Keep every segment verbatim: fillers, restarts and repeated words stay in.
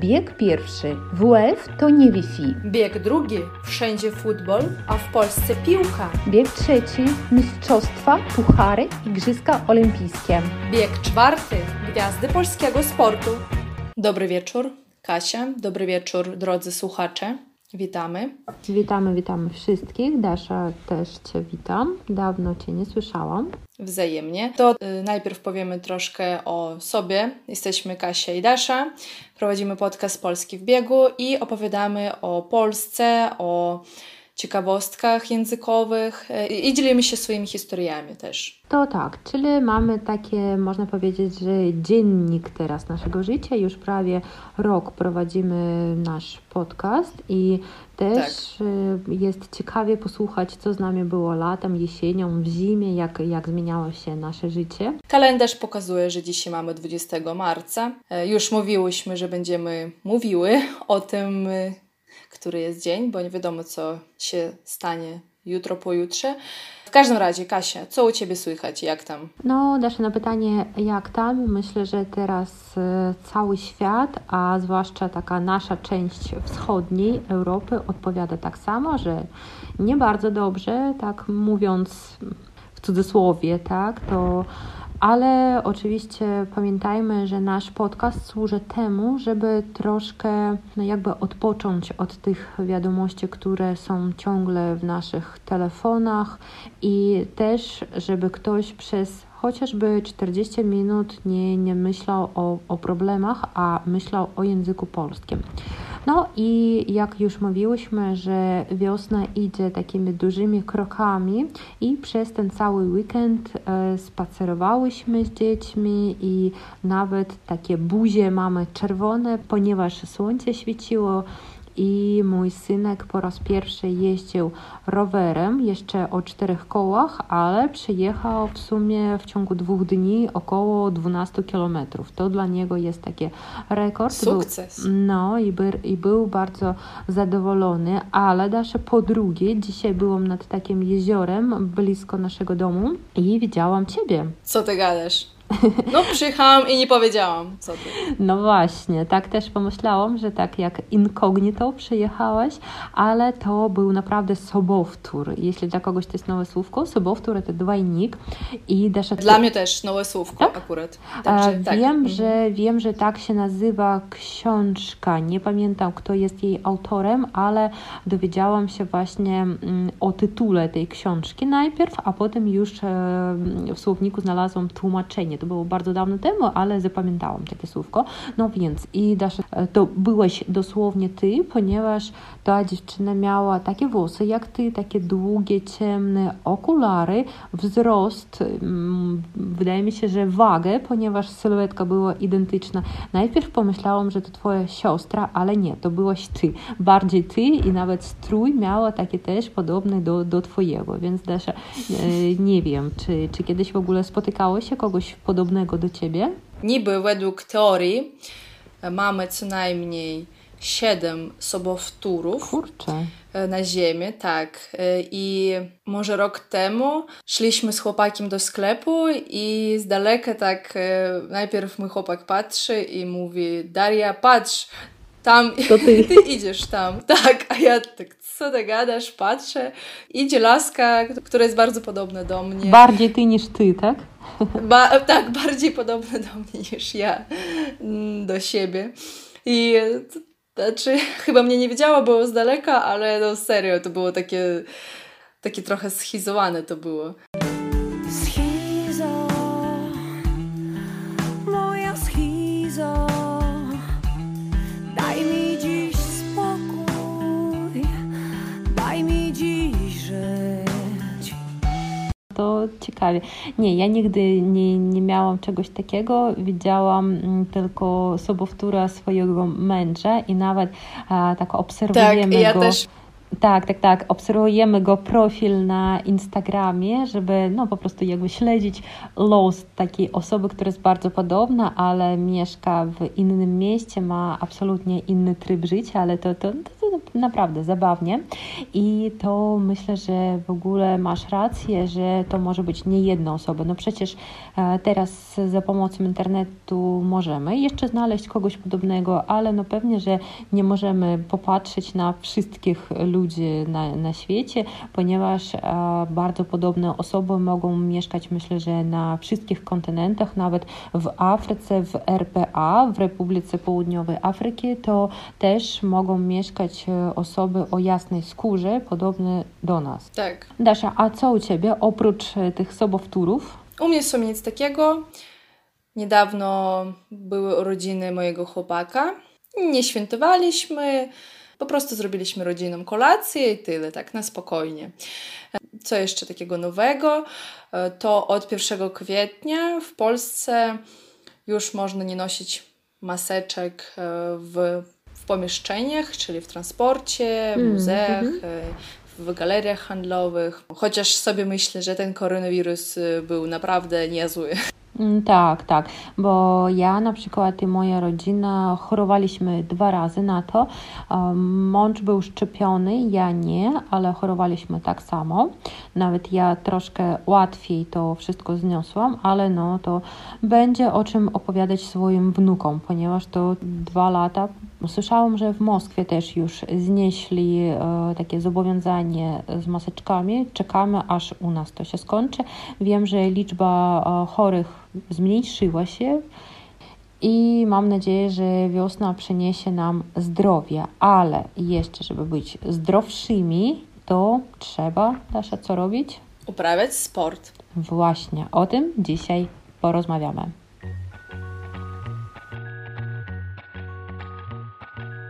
Bieg pierwszy. W F to nie Wi-Fi. Bieg drugi. Wszędzie futbol, a w Polsce piłka. Bieg trzeci. Mistrzostwa, puchary, igrzyska olimpijskie. Bieg czwarty. Gwiazdy polskiego sportu. Dobry wieczór, Kasia. Dobry wieczór, drodzy słuchacze. Witamy. Witamy, witamy wszystkich. Dasza, też Cię witam. Dawno Cię nie słyszałam. Wzajemnie. To y, najpierw powiemy troszkę o sobie. Jesteśmy Kasia i Dasza. Prowadzimy podcast Polski w biegu i opowiadamy o Polsce, o ciekawostkach językowych i dzielimy się swoimi historiami też. To tak, czyli mamy takie, można powiedzieć, że dziennik teraz naszego życia. Już prawie rok prowadzimy nasz podcast i też tak. Jest ciekawie posłuchać, co z nami było latem, jesienią, w zimie, jak, jak zmieniało się nasze życie. Kalendarz pokazuje, że dzisiaj mamy dwudziestego marca. Już mówiłyśmy, że będziemy mówiły o tym, który jest dzień, bo nie wiadomo, co się stanie jutro, pojutrze. W każdym razie, Kasia, co u Ciebie słychać? Jak tam? No, Dasza, na pytanie, jak tam? Myślę, że teraz e, cały świat, a zwłaszcza taka nasza część wschodniej Europy odpowiada tak samo, że nie bardzo dobrze, tak mówiąc w cudzysłowie, tak, to... Ale oczywiście pamiętajmy, że nasz podcast służy temu, żeby troszkę no jakby odpocząć od tych wiadomości, które są ciągle w naszych telefonach i też, żeby ktoś przez chociażby czterdzieści minut nie, nie myślał o, o problemach, a myślał o języku polskim. No i jak już mówiłyśmy, że wiosna idzie takimi dużymi krokami i przez ten cały weekend e, spacerowałyśmy z dziećmi i nawet takie buzie mamy czerwone, ponieważ słońce świeciło. I mój synek po raz pierwszy jeździł rowerem, jeszcze o czterech kołach, ale przejechał w sumie w ciągu dwóch dni około dwanaście kilometrów. To dla niego jest taki rekord. Sukces. Był, no i, by, i był bardzo zadowolony, ale Dasza, po drugie, dzisiaj byłam nad takim jeziorem blisko naszego domu i widziałam Ciebie. Co Ty gadasz? No przyjechałam i nie powiedziałam, co ty. No właśnie, tak też pomyślałam, że tak jak incognito przyjechałaś, ale to był naprawdę sobowtór. Jeśli dla kogoś to jest nowe słówko, sobowtór to dwajnik. I Dasza, dla ty... mnie też nowe słówko, tak? Akurat. Także, A, tak. Wiem, że, wiem, że tak się nazywa książka. Nie pamiętam, kto jest jej autorem, ale dowiedziałam się właśnie mm, o tytule tej książki najpierw, a potem już e, w słowniku znalazłam tłumaczenie. To było bardzo dawno temu, ale zapamiętałam takie słówko. No więc i Dasza, to byłeś dosłownie ty, ponieważ ta dziewczyna miała takie włosy jak ty, takie długie, ciemne okulary, wzrost, wydaje mi się, że wagę, ponieważ sylwetka była identyczna. Najpierw pomyślałam, że to twoja siostra, ale nie, to byłaś ty. Bardziej ty i nawet strój miała taki też podobny do, do twojego, więc Dasza, nie wiem, czy, czy kiedyś w ogóle spotykało się kogoś podobnego do Ciebie? Niby według teorii mamy co najmniej siedem sobowtórów. Kurczę. Na ziemi, tak. I może rok temu szliśmy z chłopakiem do sklepu i z daleka tak najpierw mój chłopak patrzy i mówi: Daria, patrz, tam to ty. ty idziesz tam. Tak, a ja tak, co ty gadasz, patrzę. Idzie laska, która jest bardzo podobna do mnie. Bardziej ty niż ty, tak? Ba- tak, bardziej podobna do mnie niż ja, do siebie. I to, znaczy, chyba mnie nie widziała, było z daleka, ale no serio, to było takie, takie trochę schizowane to było. Schizo, moja schizo, daj mi dziś spokój, daj mi dziś żyć. To ciekawie. Nie, ja nigdy nie, nie miałam czegoś takiego. Widziałam tylko sobowtóra swojego męża i nawet a, tak obserwujemy tak, ja go. Też. Tak, tak, tak. Obserwujemy go profil na Instagramie, żeby no po prostu jakby śledzić los takiej osoby, która jest bardzo podobna, ale mieszka w innym mieście, ma absolutnie inny tryb życia, ale to, to, to, to naprawdę zabawnie i to myślę, że w ogóle masz rację, że to może być nie jedna osoba. No przecież teraz za pomocą internetu możemy jeszcze znaleźć kogoś podobnego, ale no pewnie, że nie możemy popatrzeć na wszystkich ludzi na, na świecie, ponieważ bardzo podobne osoby mogą mieszkać, myślę, że na wszystkich kontynentach, nawet w Afryce, w R P A, w Republice Południowej Afryki, to też mogą mieszkać osoby o jasnej skórze, podobne do nas. Tak. Dasza, a co u Ciebie oprócz tych sobowtórów? U mnie w sumie nic takiego. Niedawno były urodziny mojego chłopaka. Nie świętowaliśmy, po prostu zrobiliśmy rodziną kolację i tyle, tak na spokojnie. Co jeszcze takiego nowego? To od pierwszego kwietnia w Polsce już można nie nosić maseczek w, w pomieszczeniach, czyli w transporcie, w muzeach, w galeriach handlowych. Chociaż sobie myślę, że ten koronawirus był naprawdę niezły. Tak, tak, bo ja na przykład i moja rodzina chorowaliśmy dwa razy na to. Mąż był szczepiony, ja nie, ale chorowaliśmy tak samo. Nawet ja troszkę łatwiej to wszystko zniosłam, ale no to będzie o czym opowiadać swoim wnukom, ponieważ to dwa lata. Słyszałam, że w Moskwie też już znieśli e, takie zobowiązanie z maseczkami. Czekamy, aż u nas to się skończy. Wiem, że liczba e, chorych zmniejszyła się i mam nadzieję, że wiosna przyniesie nam zdrowie. Ale jeszcze, żeby być zdrowszymi, to trzeba, Dasza, co robić? Uprawiać sport. Właśnie, o tym dzisiaj porozmawiamy.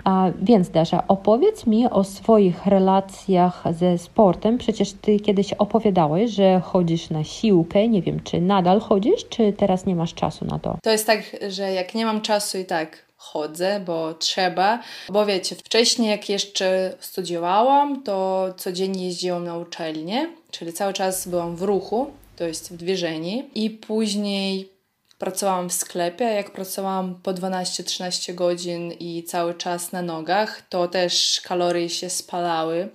A więc Dasza, opowiedz mi o swoich relacjach ze sportem. Przecież Ty kiedyś opowiadałeś, że chodzisz na siłkę. Nie wiem, czy nadal chodzisz, czy teraz nie masz czasu na to? To jest tak, że jak nie mam czasu i tak chodzę, bo trzeba. Bo wiecie, wcześniej jak jeszcze studiowałam, to codziennie jeździłam na uczelnię, czyli cały czas byłam w ruchu, to jest w dwierzeniu. I później pracowałam w sklepie, jak pracowałam po dwanaście trzynaście godzin i cały czas na nogach, to też kalorie się spalały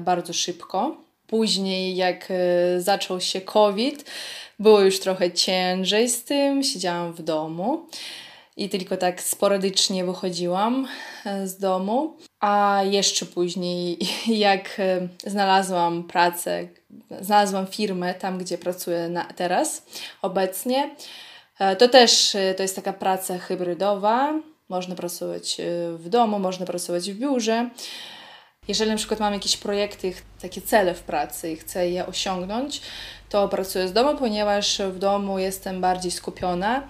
bardzo szybko. Później jak zaczął się COVID, było już trochę ciężej z tym, siedziałam w domu i tylko tak sporadycznie wychodziłam z domu. A jeszcze później jak znalazłam pracę, znalazłam firmę tam, gdzie pracuję na, teraz obecnie, to też to jest taka praca hybrydowa. Można pracować w domu, można pracować w biurze. Jeżeli na przykład mam jakieś projekty, takie cele w pracy i chcę je osiągnąć, to pracuję z domu, ponieważ w domu jestem bardziej skupiona.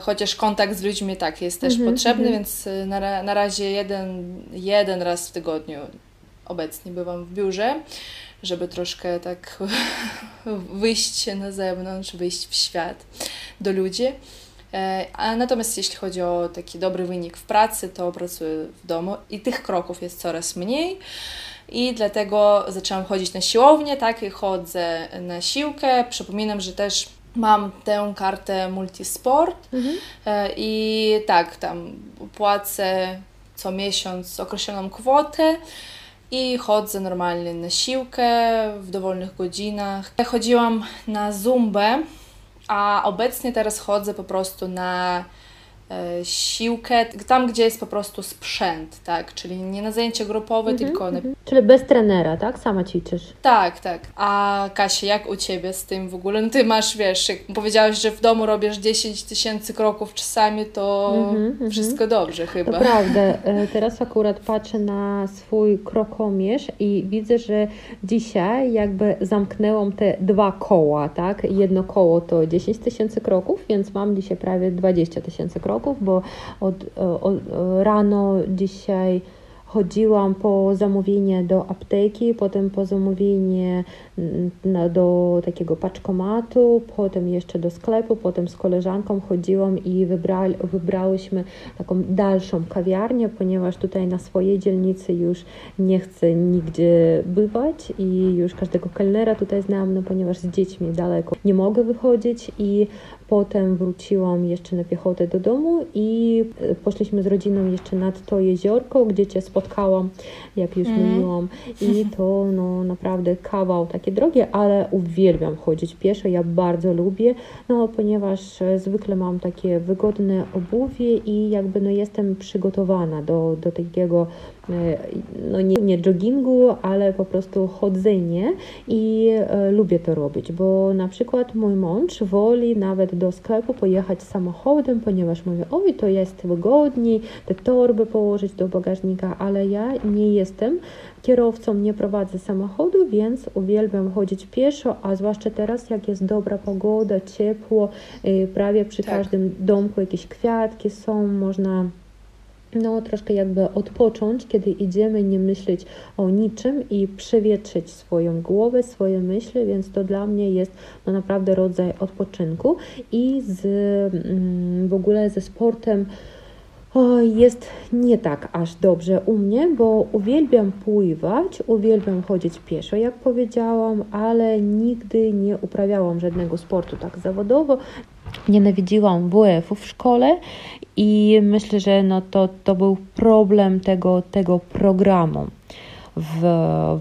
Chociaż kontakt z ludźmi tak jest też mm-hmm, potrzebny, mm-hmm. więc na, na razie jeden, jeden raz w tygodniu obecnie bywam w biurze, żeby troszkę tak wyjść na zewnątrz, wyjść w świat do ludzi. A natomiast jeśli chodzi o taki dobry wynik w pracy, to pracuję w domu i tych kroków jest coraz mniej. I dlatego zaczęłam chodzić na siłownię, tak, i chodzę na siłkę. Przypominam, że też mam tę kartę Multisport mhm. i tak, tam płacę co miesiąc określoną kwotę i chodzę normalnie na siłkę w dowolnych godzinach. Chodziłam na zumbę, a obecnie teraz chodzę po prostu na siłkę, tam gdzie jest po prostu sprzęt, tak, czyli nie na zajęcie grupowe, mhm, tylko na... Czyli bez trenera, tak? Sama ćwiczysz. Tak, tak. A Kasia, jak u Ciebie z tym w ogóle? No ty masz, wiesz, jak powiedziałaś, że w domu robisz dziesięć tysięcy kroków czasami, to mhm, wszystko dobrze chyba. To prawda. Teraz akurat patrzę na swój krokomierz i widzę, że dzisiaj jakby zamknęłam te dwa koła, tak? Jedno koło to dziesięć tysięcy kroków, więc mam dzisiaj prawie dwadzieścia tysięcy kroków. Bo od, od rano dzisiaj chodziłam po zamówienie do apteki, potem po zamówienie do takiego paczkomatu, potem jeszcze do sklepu, potem z koleżanką chodziłam i wybra, wybrałyśmy taką dalszą kawiarnię, ponieważ tutaj na swojej dzielnicy już nie chcę nigdzie bywać i już każdego kelnera tutaj znam, no ponieważ z dziećmi daleko nie mogę wychodzić i Potem wróciłam jeszcze na piechotę do domu i poszliśmy z rodziną jeszcze nad to jeziorko, gdzie Cię spotkałam, jak już mm. mówiłam. I to no, naprawdę kawał takie drogie, ale uwielbiam chodzić pieszo, ja bardzo lubię, no ponieważ zwykle mam takie wygodne obuwie i jakby no, jestem przygotowana do, do takiego, no nie, nie joggingu, ale po prostu chodzenie i e, lubię to robić, bo na przykład mój mąż woli nawet do sklepu pojechać samochodem, ponieważ mówię, oj, to jest wygodniej, te torby położyć do bagażnika, ale ja nie jestem kierowcą, nie prowadzę samochodu, więc uwielbiam chodzić pieszo, a zwłaszcza teraz, jak jest dobra pogoda, ciepło, e, prawie przy tak. każdym domku jakieś kwiatki są, można... no troszkę jakby odpocząć, kiedy idziemy, nie myśleć o niczym i przewietrzyć swoją głowę, swoje myśli, więc to dla mnie jest no, naprawdę rodzaj odpoczynku. I z, mm, w ogóle ze sportem o, jest nie tak aż dobrze u mnie, bo uwielbiam pływać, uwielbiam chodzić pieszo, jak powiedziałam, ale nigdy nie uprawiałam żadnego sportu tak zawodowo. Nienawidziłam wu efu w szkole i myślę, że no to, to był problem tego, tego programu w,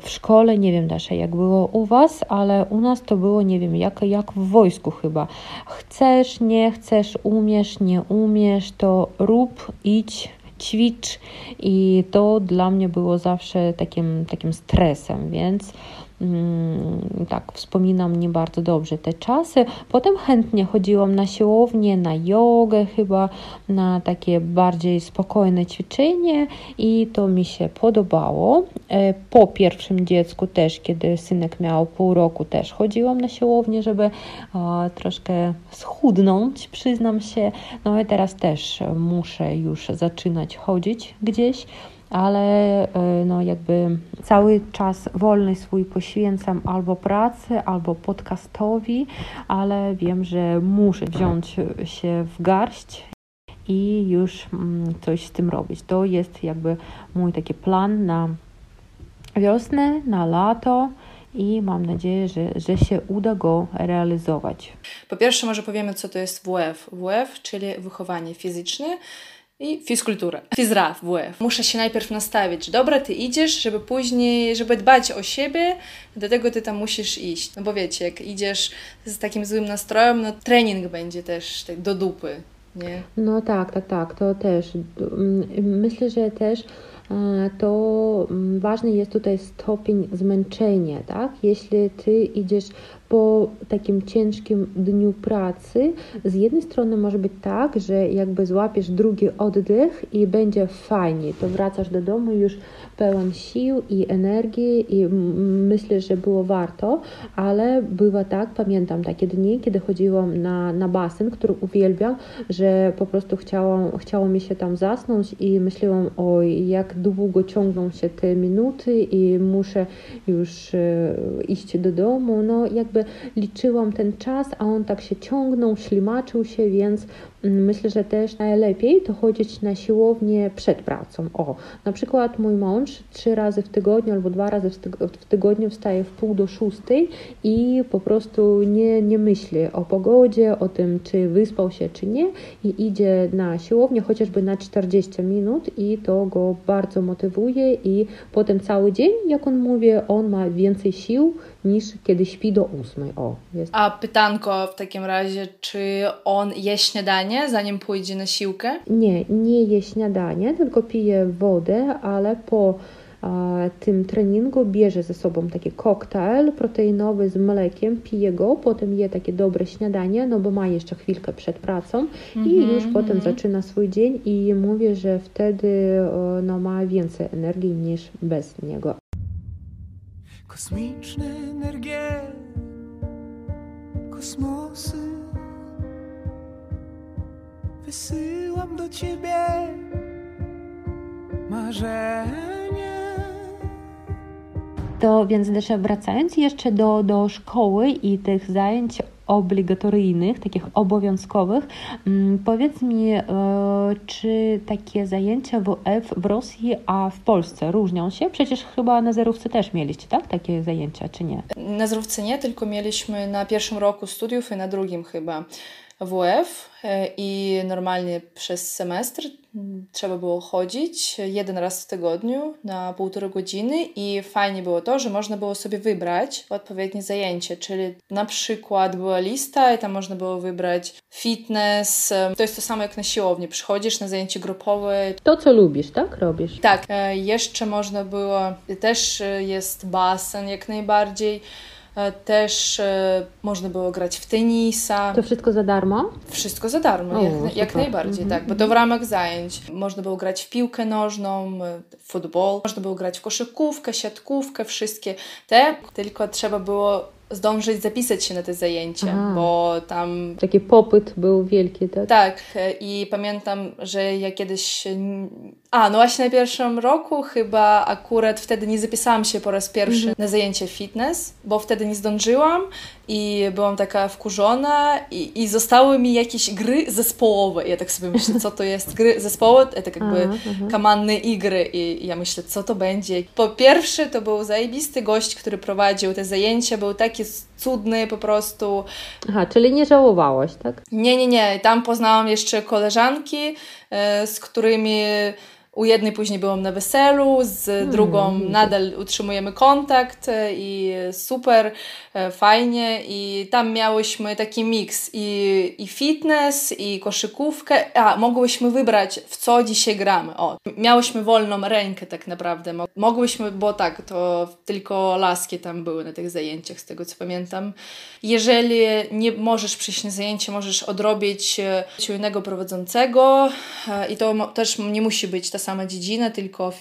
w szkole. Nie wiem, Dasza, jak było u Was, ale u nas to było, nie wiem, jak, jak w wojsku chyba. Chcesz, nie chcesz, umiesz, nie umiesz, to rób, idź, ćwicz. I to dla mnie było zawsze takim, takim stresem, więc... tak, wspominam nie bardzo dobrze te czasy. Potem chętnie chodziłam na siłownię, na jogę chyba, na takie bardziej spokojne ćwiczenie i to mi się podobało. Po pierwszym dziecku też, kiedy synek miał pół roku, też chodziłam na siłownię, żeby troszkę schudnąć, przyznam się. No i teraz też muszę już zaczynać chodzić gdzieś, ale no jakby cały czas wolny swój poświęcam albo pracy, albo podcastowi, ale wiem, że muszę wziąć się w garść i już coś z tym robić. To jest jakby mój taki plan na wiosnę, na lato i mam nadzieję, że, że się uda go realizować. Po pierwsze może powiemy, co to jest wu ef. wu ef, czyli wychowanie fizyczne. I fizkultura, fizra w wu ef. Muszę się najpierw nastawić, dobra, ty idziesz, żeby później, żeby dbać o siebie, do tego ty tam musisz iść. No bo wiecie, jak idziesz z takim złym nastrojem, no trening będzie też tak do dupy, nie? No tak, tak, tak, to też. Myślę, że też to ważny jest tutaj stopień zmęczenia, tak? Jeśli ty idziesz po takim ciężkim dniu pracy, z jednej strony może być tak, że jakby złapiesz drugi oddech i będzie fajnie, to wracasz do domu już pełen sił i energii i myślę, że było warto, ale bywa tak, pamiętam takie dni, kiedy chodziłam na, na basen, który uwielbiam, że po prostu chciałam, chciało mi się tam zasnąć i myślałam, oj, jak długo ciągną się te minuty i muszę już e, iść do domu, no jakby liczyłam ten czas, a on tak się ciągnął, ślimaczył się, więc myślę, że też najlepiej to chodzić na siłownię przed pracą. O, na przykład mój mąż trzy razy w tygodniu albo dwa razy w tygodniu wstaje w pół do szóstej i po prostu nie, nie myśli o pogodzie, o tym, czy wyspał się, czy nie i idzie na siłownię chociażby na czterdzieści minut i to go bardzo motywuje i potem cały dzień, jak on mówi, on ma więcej sił niż kiedy śpi do ósmej. O, jest. A pytanko w takim razie, czy on je śniadanie, zanim pójdzie na siłkę? Nie, nie je śniadanie, tylko pije wodę, ale po tym treningu bierze ze sobą taki koktajl proteinowy z mlekiem, pije go, potem je takie dobre śniadanie, no bo ma jeszcze chwilkę przed pracą mm-hmm, i już mm-hmm. potem zaczyna swój dzień i mówię, że wtedy no, ma więcej energii niż bez niego. Kosmiczne energie, kosmosy wysyłam do Ciebie marzenie. To więc też wracając jeszcze do, do szkoły i tych zajęć obligatoryjnych, takich obowiązkowych. Powiedz mi, czy takie zajęcia wu ef w Rosji, a w Polsce różnią się? Przecież chyba na zerówce też mieliście, tak? Takie zajęcia, czy nie? Na zerówce nie, tylko mieliśmy na pierwszym roku studiów i na drugim chyba. W F i normalnie przez semestr trzeba było chodzić jeden raz w tygodniu na półtorej godziny i fajnie było to, że można było sobie wybrać odpowiednie zajęcie, czyli na przykład była lista i tam można było wybrać fitness. To jest to samo jak na siłowni, przychodzisz na zajęcie grupowe. To, co lubisz, tak? Robisz. Tak. Jeszcze można było, też jest basen jak najbardziej. Też e, można było grać w tenisa. To wszystko za darmo? Wszystko za darmo, o, jak, jak najbardziej, mm-hmm. tak, bo to w ramach zajęć. Można było grać w piłkę nożną, w futbol, można było grać w koszykówkę, siatkówkę, wszystkie te, tylko trzeba było zdążyć zapisać się na te zajęcia, Aha. bo tam... Taki popyt był wielki, tak? Tak, i pamiętam, że ja kiedyś... A, no właśnie na pierwszym roku chyba akurat wtedy nie zapisałam się po raz pierwszy mhm. na zajęcie fitness, bo wtedy nie zdążyłam i byłam taka wkurzona i, i zostały mi jakieś gry zespołowe. Ja tak sobie myślę, co to jest gry zespołowe? To jakby komandy igry i ja myślę, co to będzie. Po pierwsze to był zajebisty gość, który prowadził te zajęcia, był taki cudny po prostu. Aha, czyli nie żałowałaś, tak? Nie, nie, nie. Tam poznałam jeszcze koleżanki, z którymi u jednej później byłam na weselu, z drugą mm. nadal utrzymujemy kontakt i super, fajnie i tam miałyśmy taki miks i, i fitness, i koszykówkę, a mogłyśmy wybrać w co dzisiaj gramy, o, miałyśmy wolną rękę tak naprawdę, mogłyśmy, bo tak, to tylko laski tam były na tych zajęciach z tego co pamiętam. Jeżeli nie możesz przyjść na zajęcie, możesz odrobić u innego prowadzącego i to też nie musi być ta sama dziedzina, tylko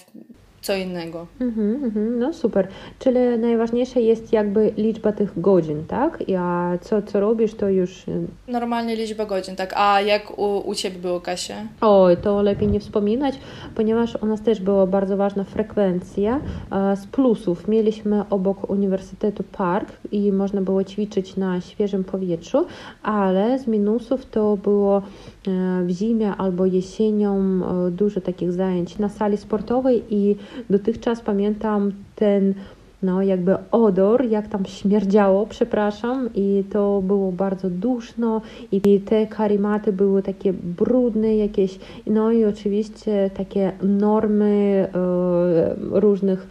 co innego. Mm-hmm, mm-hmm. No super. Czyli najważniejsza jest jakby liczba tych godzin, tak? A co, co robisz, to już... Normalnie liczba godzin, tak. A jak u, u Ciebie było, Kasia? Oj, to lepiej nie wspominać, ponieważ u nas też była bardzo ważna frekwencja. Z plusów mieliśmy obok Uniwersytetu park i można było ćwiczyć na świeżym powietrzu, ale z minusów to było w zimie albo jesienią dużo takich zajęć na sali sportowej i dotychczas pamiętam ten no jakby odor, jak tam śmierdziało, przepraszam, i to było bardzo duszno i te karimaty były takie brudne jakieś, no i oczywiście takie normy e, różnych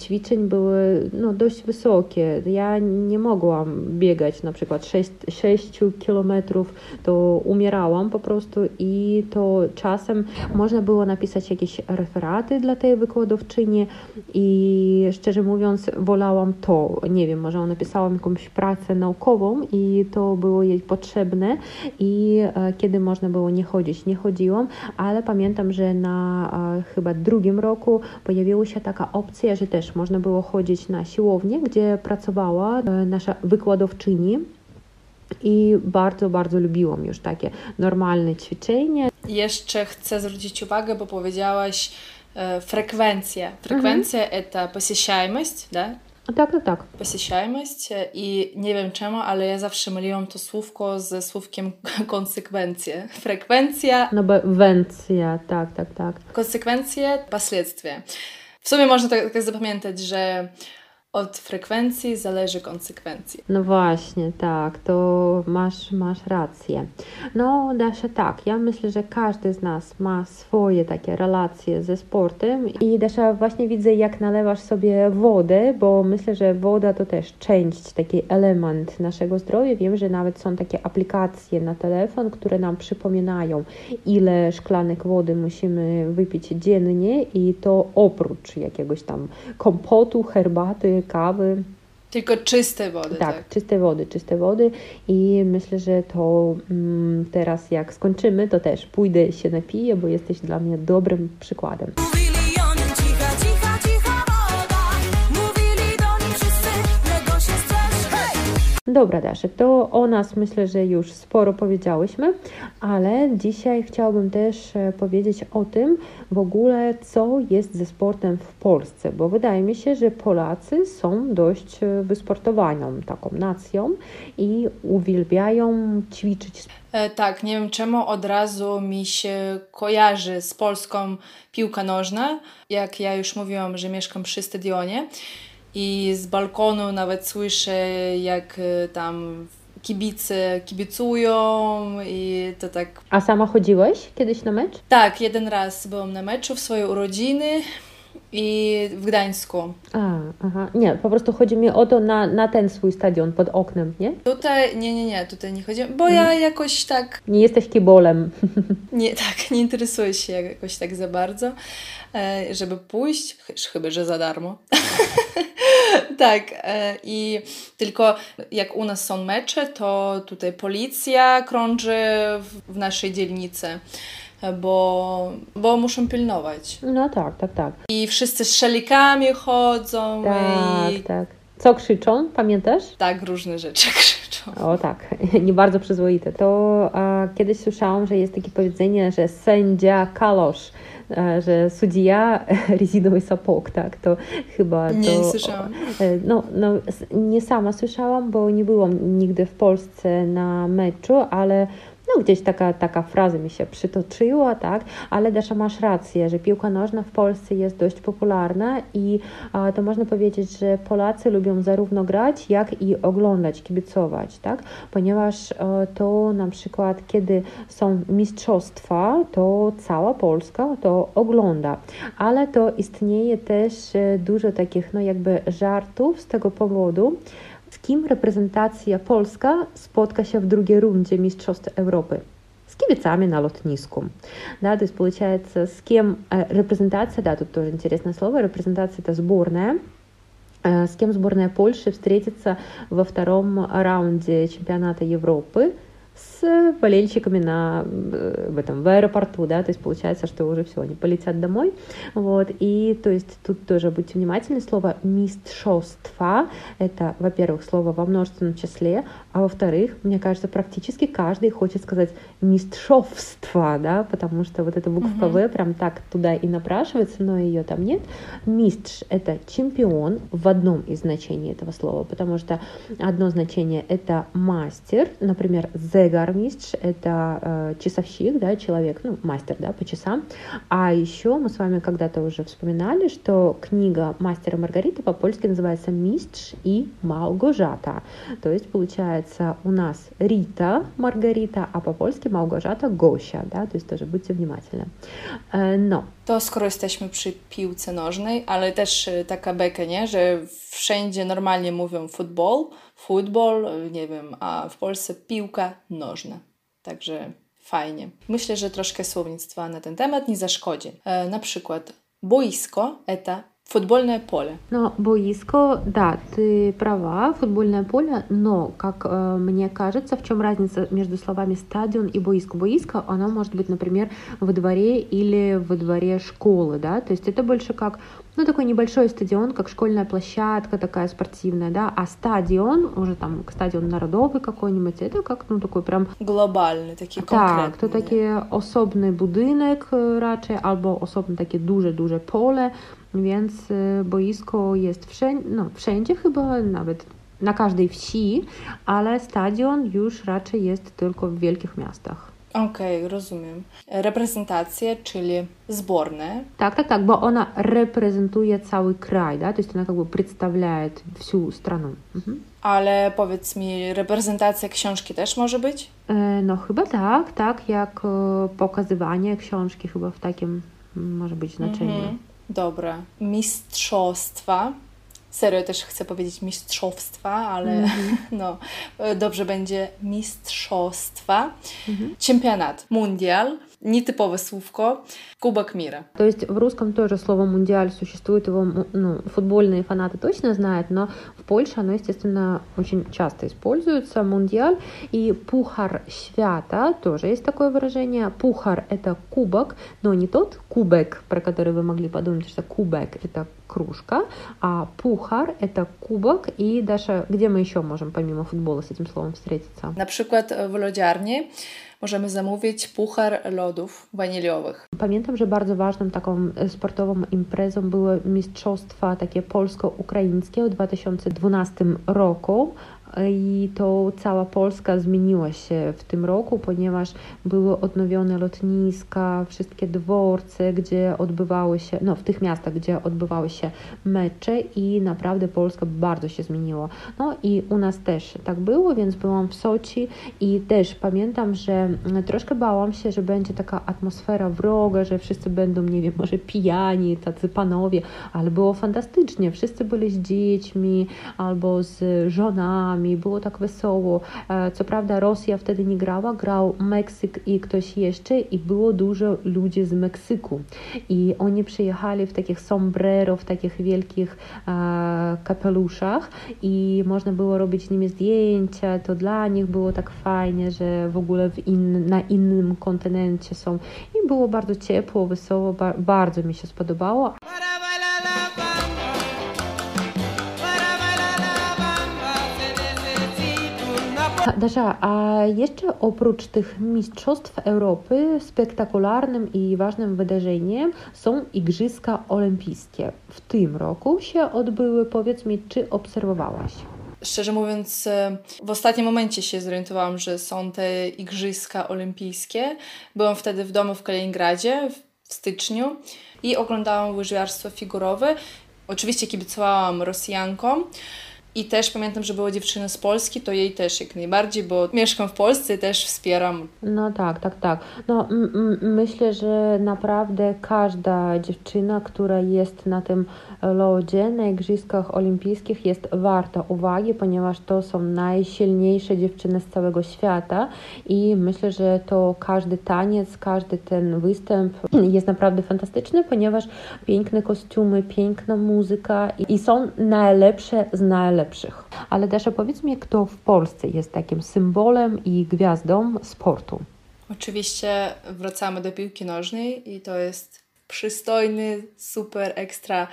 ćwiczeń były no, dość wysokie. Ja nie mogłam biegać na przykład sześć kilometrów, to umierałam po prostu i to czasem można było napisać jakieś referaty dla tej wykładowczyni i szczerze mówiąc wolałam to, nie wiem, może ona pisała jakąś pracę naukową i to było jej potrzebne i e, kiedy można było nie chodzić, nie chodziłam, ale pamiętam, że na e, chyba drugim roku pojawiła się taka opcja, że też można było chodzić na siłownię, gdzie pracowała nasza wykładowczyni i bardzo, bardzo lubiłam już takie normalne ćwiczenie. Jeszcze chcę zwrócić uwagę, bo powiedziałaś e, frekwencja. Frekwencja mhm. to posiedzialność, tak? Tak, tak, tak. Posiedzialność i nie wiem czemu, ale ja zawsze myliłam to słówko ze słówkiem konsekwencje. Frekwencja. No bo wencja, tak, tak, tak. Konsekwencje, последствия. W sumie można tak, tak zapamiętać, że od frekwencji zależy konsekwencji. No właśnie, tak, to masz, masz rację. No, Dasza, tak, ja myślę, że każdy z nas ma swoje takie relacje ze sportem i Dasza, właśnie widzę, jak nalewasz sobie wodę, bo myślę, że woda to też część, taki element naszego zdrowia. Wiem, że nawet są takie aplikacje na telefon, które nam przypominają, ile szklanek wody musimy wypić dziennie i to oprócz jakiegoś tam kompotu, herbaty, kawy. Tylko czyste wody. Tak, tak, czyste wody, czyste wody i myślę, że to mm, teraz jak skończymy, to też pójdę się napiję, bo jesteś dla mnie dobrym przykładem. Dobra, Daszek, to o nas myślę, że już sporo powiedziałyśmy, ale dzisiaj chciałabym też powiedzieć o tym w ogóle, co jest ze sportem w Polsce, bo wydaje mi się, że Polacy są dość wysportowaną taką nacją i uwielbiają ćwiczyć. E, tak, nie wiem czemu od razu mi się kojarzy z Polską piłka nożna, jak ja już mówiłam, że mieszkam przy stadionie. I z balkonu nawet słyszę, jak tam kibice kibicują i to tak. A sama chodziłeś kiedyś na mecz? Tak, jeden raz byłam na meczu w swojej urodziny i w Gdańsku. A, aha. Nie, po prostu chodzi mi o to na, na ten swój stadion pod oknem, nie? Tutaj, nie, nie, nie, tutaj nie chodziłam, bo ja jakoś tak... Nie jesteś kibolem. Nie, tak, nie interesuję się jakoś tak za bardzo, żeby pójść, chyba że za darmo. Tak, i tylko jak u nas są mecze, to tutaj policja krąży w naszej dzielnicy. Bo, bo muszą pilnować. No tak, tak, tak. I wszyscy z szelikami chodzą. Tak, i... tak. Co krzyczą, pamiętasz? Tak, różne rzeczy krzyczą. O tak, nie bardzo przyzwoite. To a, kiedyś słyszałam, że jest takie powiedzenie, że sędzia kalosz, a, że sędzia rezinowy sapok, tak? To chyba... Nie, to, nie słyszałam. No, no, nie sama słyszałam, bo nie byłam nigdy w Polsce na meczu, ale... No gdzieś taka, taka fraza mi się przytoczyła, tak? Ale Dasza, masz rację, że piłka nożna w Polsce jest dość popularna i a, to można powiedzieć, że Polacy lubią zarówno grać, jak i oglądać, kibicować, tak? Ponieważ a, to na przykład, kiedy są mistrzostwa, to cała Polska to ogląda, ale to istnieje też dużo takich, no jakby żartów z tego powodu, z kim reprezentacja polska spotka się w drugiej rundzie Mistrzostw Europy? Z kibicami na lotnisku. Да, то есть получается, с кем репрезентация, да, тут тоже интересное слово, репрезентация это сборная, с кем сборная Польши встретится во втором раунде чемпионата Европы с болельщиками на, в, этом, в аэропорту, да, то есть получается, что уже все, они полетят домой, вот, и, то есть, тут тоже будьте внимательны, слово «мистшоства» — это, во-первых, слово во множественном числе, а во-вторых, мне кажется, практически каждый хочет сказать «мистшовство», да, потому что вот эта буква «в» прям так туда и напрашивается, но ее там нет. «Мистш» — это чемпион в одном из значений этого слова, потому что одно значение — это мастер, например, «зэг», Гармистш – это э, часовщик, да, человек, ну, мастер, да, по часам. А еще мы с вами когда-то уже вспоминали, что книга «Мастера и Маргарита» по-польски называется «Мистш» и «Мałgorzata». То есть, получается, у нас Рита Маргарита, а по-польски «Małgorzata» – Гося, да, то есть тоже будьте внимательны. Э, но... To skoro jesteśmy przy piłce nożnej, ale też taka beka, nie? Że wszędzie normalnie mówią futbol, futbol, nie wiem, a w Polsce piłka nożna. Także fajnie. Myślę, że troszkę słownictwa na ten temat nie zaszkodzi. E, na przykład boisko to футбольное поле. Но боиско, да, ты права, футбольное поле, но, как э, мне кажется, в чем разница между словами стадион и боиско? Боиско, оно может быть, например, во дворе или во дворе школы, да, то есть это больше как, ну, такой небольшой стадион, как школьная площадка такая спортивная, да, а стадион, уже там стадион народовый какой-нибудь, это как, ну, такой прям... Глобальный, такие конкретные. Так, то такие особный будинок, raczej, albo osobne takie duże, duże pole. Więc boisko jest wszędzie, no, wszędzie chyba, nawet na każdej wsi, ale stadion już raczej jest tylko w wielkich miastach. Okej, okay, rozumiem. Reprezentacje, czyli zborne. Tak, tak, tak, bo ona reprezentuje cały kraj, da? To jest ona jakby przedstawia całą stronę. Mhm. Ale powiedz mi, reprezentacja książki też może być? E, no chyba tak, tak, jak e, pokazywanie książki chyba w takim może być znaczeniu. Mhm. Dobra, mistrzostwa, serio też chcę powiedzieć mistrzostwa, ale mm-hmm. no, dobrze będzie mistrzostwa, mm-hmm. czempionat, mundial, nietypowe słówko, Кубок мира. То есть в русском тоже слово «мундиаль» существует, его ну, футбольные фанаты точно знают, но в Польше оно, естественно, очень часто используется, «мундиаль». И «пухар świata» тоже есть такое выражение. «Пухар» — это кубок, но не тот кубек, про который вы могли подумать, что кубек — это кружка, а «пухар» — это кубок. И, Даша, где мы еще можем помимо футбола с этим словом встретиться? Например, в лодярне możemy zamówić puchar lodów waniliowych. Pamiętam, że bardzo ważną taką sportową imprezą były mistrzostwa takie polsko-ukraińskie w dwa tysiące dwunastym roku. i to cała Polska zmieniła się w tym roku, ponieważ były odnowione lotniska, wszystkie dworce, gdzie odbywały się, no w tych miastach, gdzie odbywały się mecze i naprawdę Polska bardzo się zmieniła. No i u nas też tak było, więc byłam w Soczi i też pamiętam, że troszkę bałam się, że będzie taka atmosfera wroga, że wszyscy będą, nie wiem, może pijani, tacy panowie, ale było fantastycznie, wszyscy byli z dziećmi albo z żonami, było tak wesoło. Co prawda Rosja wtedy nie grała, grał Meksyk i ktoś jeszcze i było dużo ludzi z Meksyku i oni przyjechali w takich sombrero, w takich wielkich e, kapeluszach i można było robić z nimi zdjęcia, to dla nich było tak fajnie, że w ogóle w in, na innym kontynencie są i było bardzo ciepło, wesoło, ba- bardzo mi się spodobało. Dasza, a jeszcze oprócz tych mistrzostw Europy spektakularnym i ważnym wydarzeniem są Igrzyska Olimpijskie. W tym roku się odbyły. Powiedz mi, czy obserwowałaś? Szczerze mówiąc, w ostatnim momencie się zorientowałam, że są te Igrzyska Olimpijskie. Byłam wtedy w domu w Kaliningradzie w styczniu i oglądałam łyżwiarstwo figurowe. Oczywiście kibicowałam Rosjankom. I też pamiętam, że była dziewczyna z Polski, to jej też jak najbardziej, bo mieszkam w Polsce i też wspieram. No tak, tak, tak. No m- m- myślę, że naprawdę każda dziewczyna, która jest na tym lodzie, na Igrzyskach Olimpijskich jest warta uwagi, ponieważ to są najsilniejsze dziewczyny z całego świata i myślę, że to każdy taniec, każdy ten występ jest naprawdę fantastyczny, ponieważ piękne kostiumy, piękna muzyka i, i są najlepsze z najlepszych. Lepszych. Ale Dasza, powiedz mi, kto w Polsce jest takim symbolem i gwiazdą sportu? Oczywiście wracamy do piłki nożnej i to jest przystojny, super, ekstra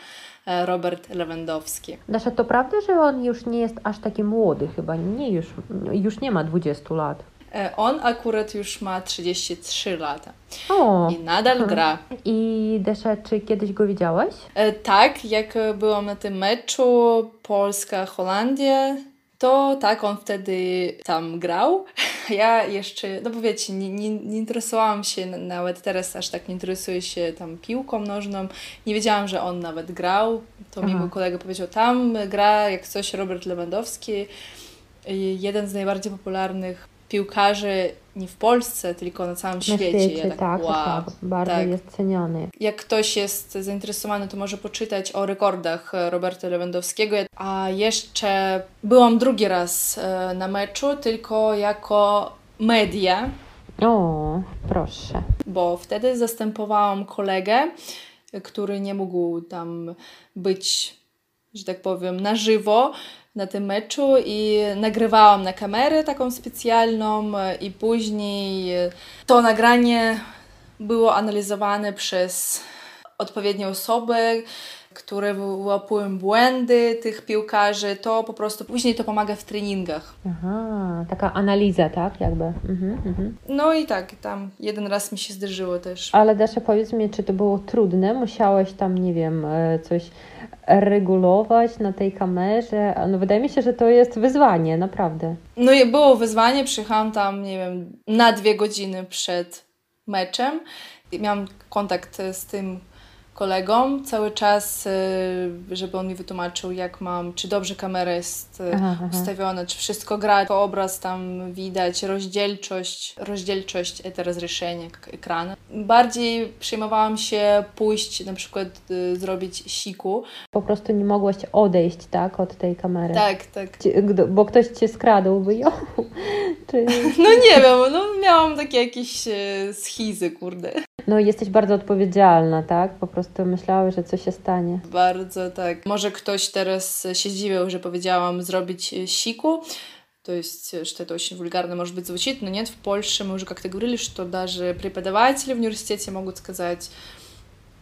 Robert Lewandowski. Dasza, to prawda, że on już nie jest aż taki młody chyba, nie, już, już nie ma dwudziestu lat. On akurat już ma trzydzieści trzy lata o. i nadal hmm. gra. I Dasza, czy kiedyś go widziałaś? E, tak, jak byłam na tym meczu Polska-Holandia, to tak, on wtedy tam grał. Ja jeszcze, no bo wiecie, nie, nie, nie interesowałam się, nawet teraz aż tak nie interesuję się tam piłką nożną. Nie wiedziałam, że on nawet grał. To Aha. mi mój kolega powiedział, tam gra jak coś Robert Lewandowski, jeden z najbardziej popularnych piłkarzy nie w Polsce, tylko na całym na świecie. świecie ja tak, tak, wow, tak, bardzo tak. jest ceniony. Jak ktoś jest zainteresowany, to może poczytać o rekordach Roberta Lewandowskiego. A jeszcze byłam drugi raz na meczu, tylko jako media. O, proszę. Bo wtedy zastępowałam kolegę, który nie mógł tam być, że tak powiem, na żywo na tym meczu i nagrywałam na kamerę taką specjalną i później to nagranie było analizowane przez odpowiednie osoby, które wyłapują błędy tych piłkarzy, to po prostu później to pomaga w treningach. Aha, taka analiza, tak? Jakby. Mhm, mhm. No i tak, tam jeden raz mi się zdarzyło też. Ale Dasza, powiedz mi, czy to było trudne? Musiałeś tam, nie wiem, coś regulować na tej kamerze? No wydaje mi się, że to jest wyzwanie, naprawdę. No i było wyzwanie, przyjechałam tam, nie wiem, na dwie godziny przed meczem. Miałam kontakt z tym kolegą cały czas, żeby on mi wytłumaczył, jak mam, czy dobrze kamera jest aha, ustawiona, aha. czy wszystko gra, to obraz tam widać, rozdzielczość, rozdzielczość to rozrzeszenie ekranu. Bardziej przejmowałam się pójść, na przykład zrobić siku. Po prostu nie mogłaś odejść, tak, od tej kamery. Tak, tak. Bo ktoś cię skradłby ją. Czy... No nie wiem, no miałam takie jakieś schizy, kurde. No jesteś bardzo odpowiedzialna, tak? Po prostu myślałaś, że coś się stanie. Bardzo tak. Może ktoś teraz się zdziwił, że powiedziałam zrobić siku. То есть, что это очень вульгарно, может быть, звучит, но нет, в Польше мы уже как-то говорили, что даже преподаватели в университете могут сказать: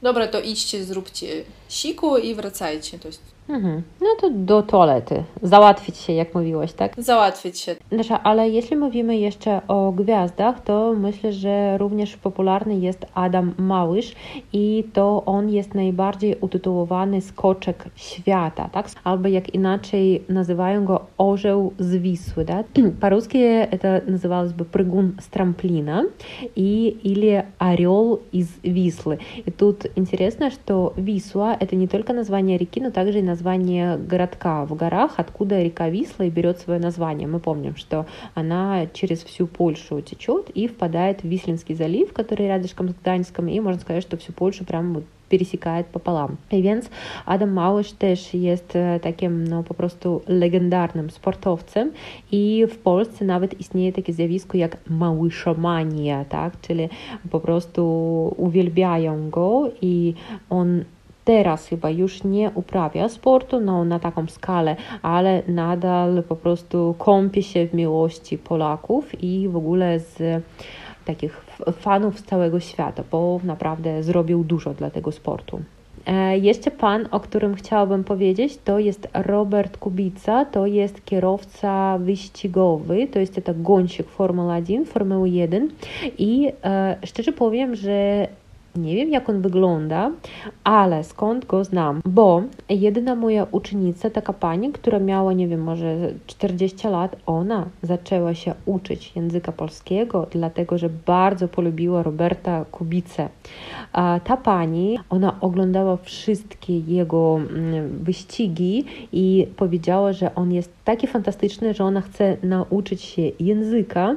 dobra, to idźcie, zróbcie siku i wracajcie. To jest... mhm. No to do toalety. Załatwić się, jak mówiłaś, tak? Załatwić się. Lesza, ale jeśli mówimy jeszcze o gwiazdach, to myślę, że również popularny jest Adam Małysz i to on jest najbardziej utytułowany skoczek świata, tak? Albo jak inaczej nazywają go orzeł z Wisły, tak? Po rusku to nazywało by prygun z tramplina i или орел из Вислы. И тут интересно, что Висла — это не только название реки, но также и название городка в горах, откуда река Висла и берет свое название. Мы помним, что она через всю Польшу течет и впадает в Вислинский залив, который рядышком с Гданьском, и можно сказать, что всю Польшу прям вот пересекает пополам. I więc Adam Małysz też jest takim no po prostu legendarnym sportowcem i w Polsce nawet istnieje takie zjawisko jak małyszomania, tak? Czyli po prostu uwielbiają go i on teraz chyba już nie uprawia sportu no, na taką skalę, ale nadal po prostu kąpie się w miłości Polaków i w ogóle z takich fanów z całego świata, bo naprawdę zrobił dużo dla tego sportu. E, jeszcze pan, o którym chciałabym powiedzieć, to jest Robert Kubica, to jest kierowca wyścigowy, to jest to gąsik Formuły jeden, Formuły jeden i e, szczerze powiem, że nie wiem, jak on wygląda, ale skąd go znam, bo jedyna moja uczennica, taka pani, która miała, nie wiem, może czterdzieści lat, ona zaczęła się uczyć języka polskiego, dlatego, że bardzo polubiła Roberta Kubicę. A ta pani, ona oglądała wszystkie jego wyścigi i powiedziała, że on jest taki fantastyczny, że ona chce nauczyć się języka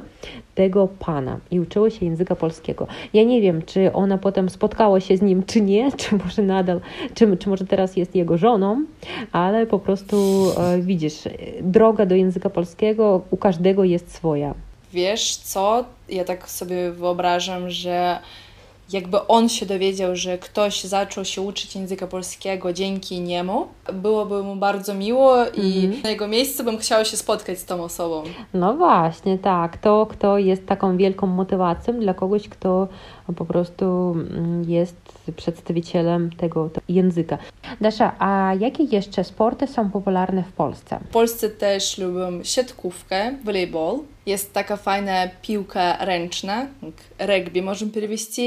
tego pana i uczyła się języka polskiego. Ja nie wiem, czy ona potem spotkała się z nim, czy nie, czy może nadal, czy, czy może teraz jest jego żoną, ale po prostu e, widzisz, droga do języka polskiego u każdego jest swoja. Wiesz co, ja tak sobie wyobrażam, że jakby on się dowiedział, że ktoś zaczął się uczyć języka polskiego dzięki niemu, byłoby mu bardzo miło i mm. na jego miejscu bym chciała się spotkać z tą osobą. No właśnie, tak. To, kto jest taką wielką motywacją dla kogoś, kto po prostu jest przedstawicielem tego języka. Dasza, a jakie jeszcze sporty są popularne w Polsce? W Polsce też lubią siatkówkę, volejbol. Jest taka fajna piłka ręczna, rugby możemy przewieźć.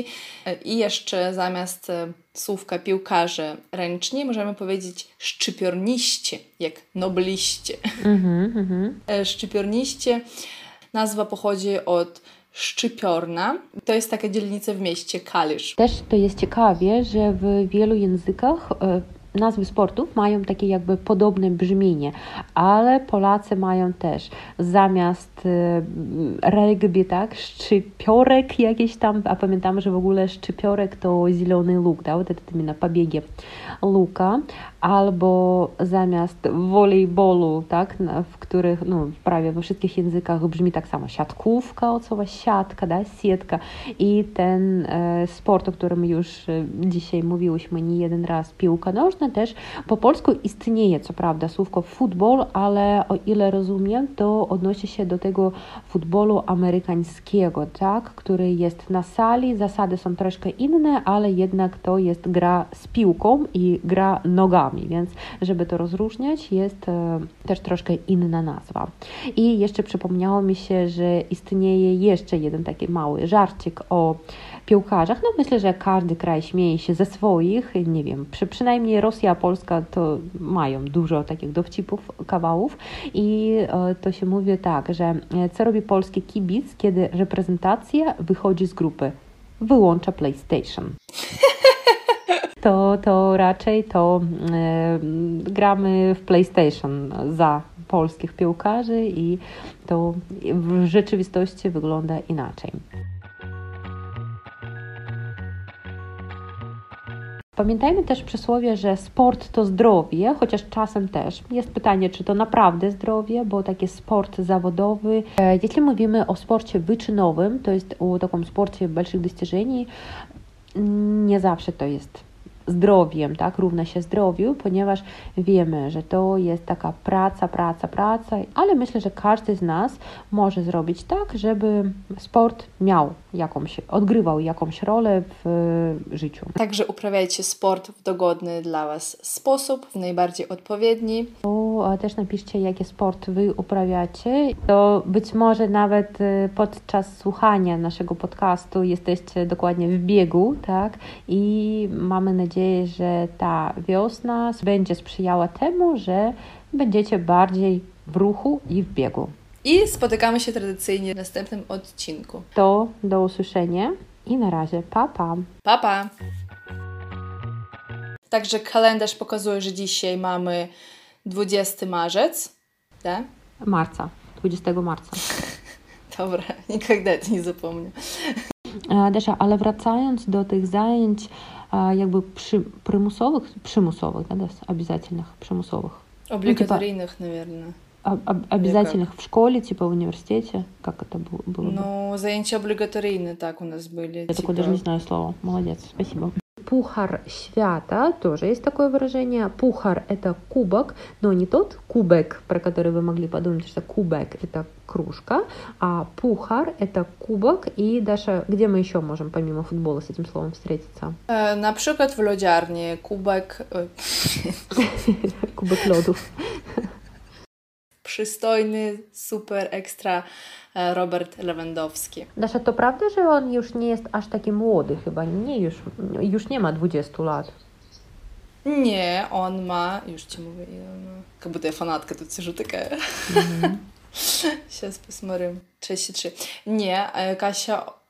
I jeszcze zamiast słówka piłkarze ręczni możemy powiedzieć szczypiorniście, jak nobliście. Mm-hmm, mm-hmm. Szczypiorniście. Nazwa pochodzi od Szczypiorna. To jest taka dzielnica w mieście Kalisz. Też to jest ciekawie, że w wielu językach nazwy sportów mają takie jakby podobne brzmienie, ale Polacy mają też zamiast rugby, tak, szczypiorek jakiś tam, a pamiętamy, że w ogóle szczypiorek to zielony luk, tak, to na pobiegu luka, albo zamiast volejbolu, tak, w których, no, prawie we wszystkich językach brzmi tak samo, siatkówka, ocowa siatka, da, sietka i ten e, sport, o którym już dzisiaj mówiłyśmy nie jeden raz, piłka nożna, też po polsku istnieje, co prawda, słówko futbol, ale o ile rozumiem, to odnosi się do tego futbolu amerykańskiego, tak, który jest na sali, zasady są troszkę inne, ale jednak to jest gra z piłką i gra nogami, więc żeby to rozróżniać, jest e, też troszkę inna nazwa. I jeszcze przypomniało mi się, że istnieje jeszcze jeden taki mały żarcik o piłkarzach. No myślę, że każdy kraj śmieje się ze swoich, nie wiem, przy, przynajmniej Rosja, Polska to mają dużo takich dowcipów, kawałów i e, to się mówi tak, że co robi polski kibic, kiedy reprezentacja wychodzi z grupy? Wyłącza PlayStation. To, to raczej to e, gramy w PlayStation za polskich piłkarzy i to w rzeczywistości wygląda inaczej. Pamiętajmy też przysłowie, że sport to zdrowie, chociaż czasem też jest pytanie, czy to naprawdę zdrowie, bo taki sport zawodowy, jeśli mówimy o sporcie wyczynowym, to jest o takim sporcie больших достижений, nie zawsze to jest zdrowiem, tak, równa się zdrowiu, ponieważ wiemy, że to jest taka praca, praca, praca, ale myślę, że każdy z nas może zrobić tak, żeby sport miał jakąś, odgrywał jakąś rolę w życiu. Także uprawiajcie sport w dogodny dla Was sposób, w najbardziej odpowiedni. To też napiszcie, jakie sport Wy uprawiacie. To być może nawet podczas słuchania naszego podcastu jesteście dokładnie w biegu, tak, i mamy nadzieję, że ta wiosna będzie sprzyjała temu, że będziecie bardziej w ruchu i w biegu. I spotykamy się tradycyjnie w następnym odcinku. To do usłyszenia i na razie. Pa, pa. Pa, pa. Także kalendarz pokazuje, że dzisiaj mamy dwudziestego marzec. Tak? Marca. dwudziestego marca. Dobra, nigdy nie zapomnę. Desza, ale wracając do tych zajęć jakby przy, przymusowych, przymusowych, да, обязательных, przymusowych. Obligatoryjnych, ну, типа, наверное. Об, об, обязательных в школе, типа в университете, как это было? было ну, бы? Занятия обligatoryjne, так у нас были. Я типа... такое даже не знаю слово. Молодец, спасибо. Puchar świata, тоже есть такое выражение. Puchar – это кубок, но не тот кубок, про который вы могли подумать, что кубок – это кружка, а puchar – это кубок. И, Даша, где мы еще можем помимо футбола с этим словом встретиться? Э, например, в лёдярне кубок... Кубок лёду. Przystojny, super, ekstra Robert Lewandowski. Dasza, to prawda, że on już nie jest aż taki młody chyba? Nie, już, już nie ma dwudziestu lat. Nie, on ma... Już Ci mówię, ile on ma. Jakby to ja fanatka, to siedzę taka... Сейчас посмотрим. trzydzieści trzy. Nie, Kasia...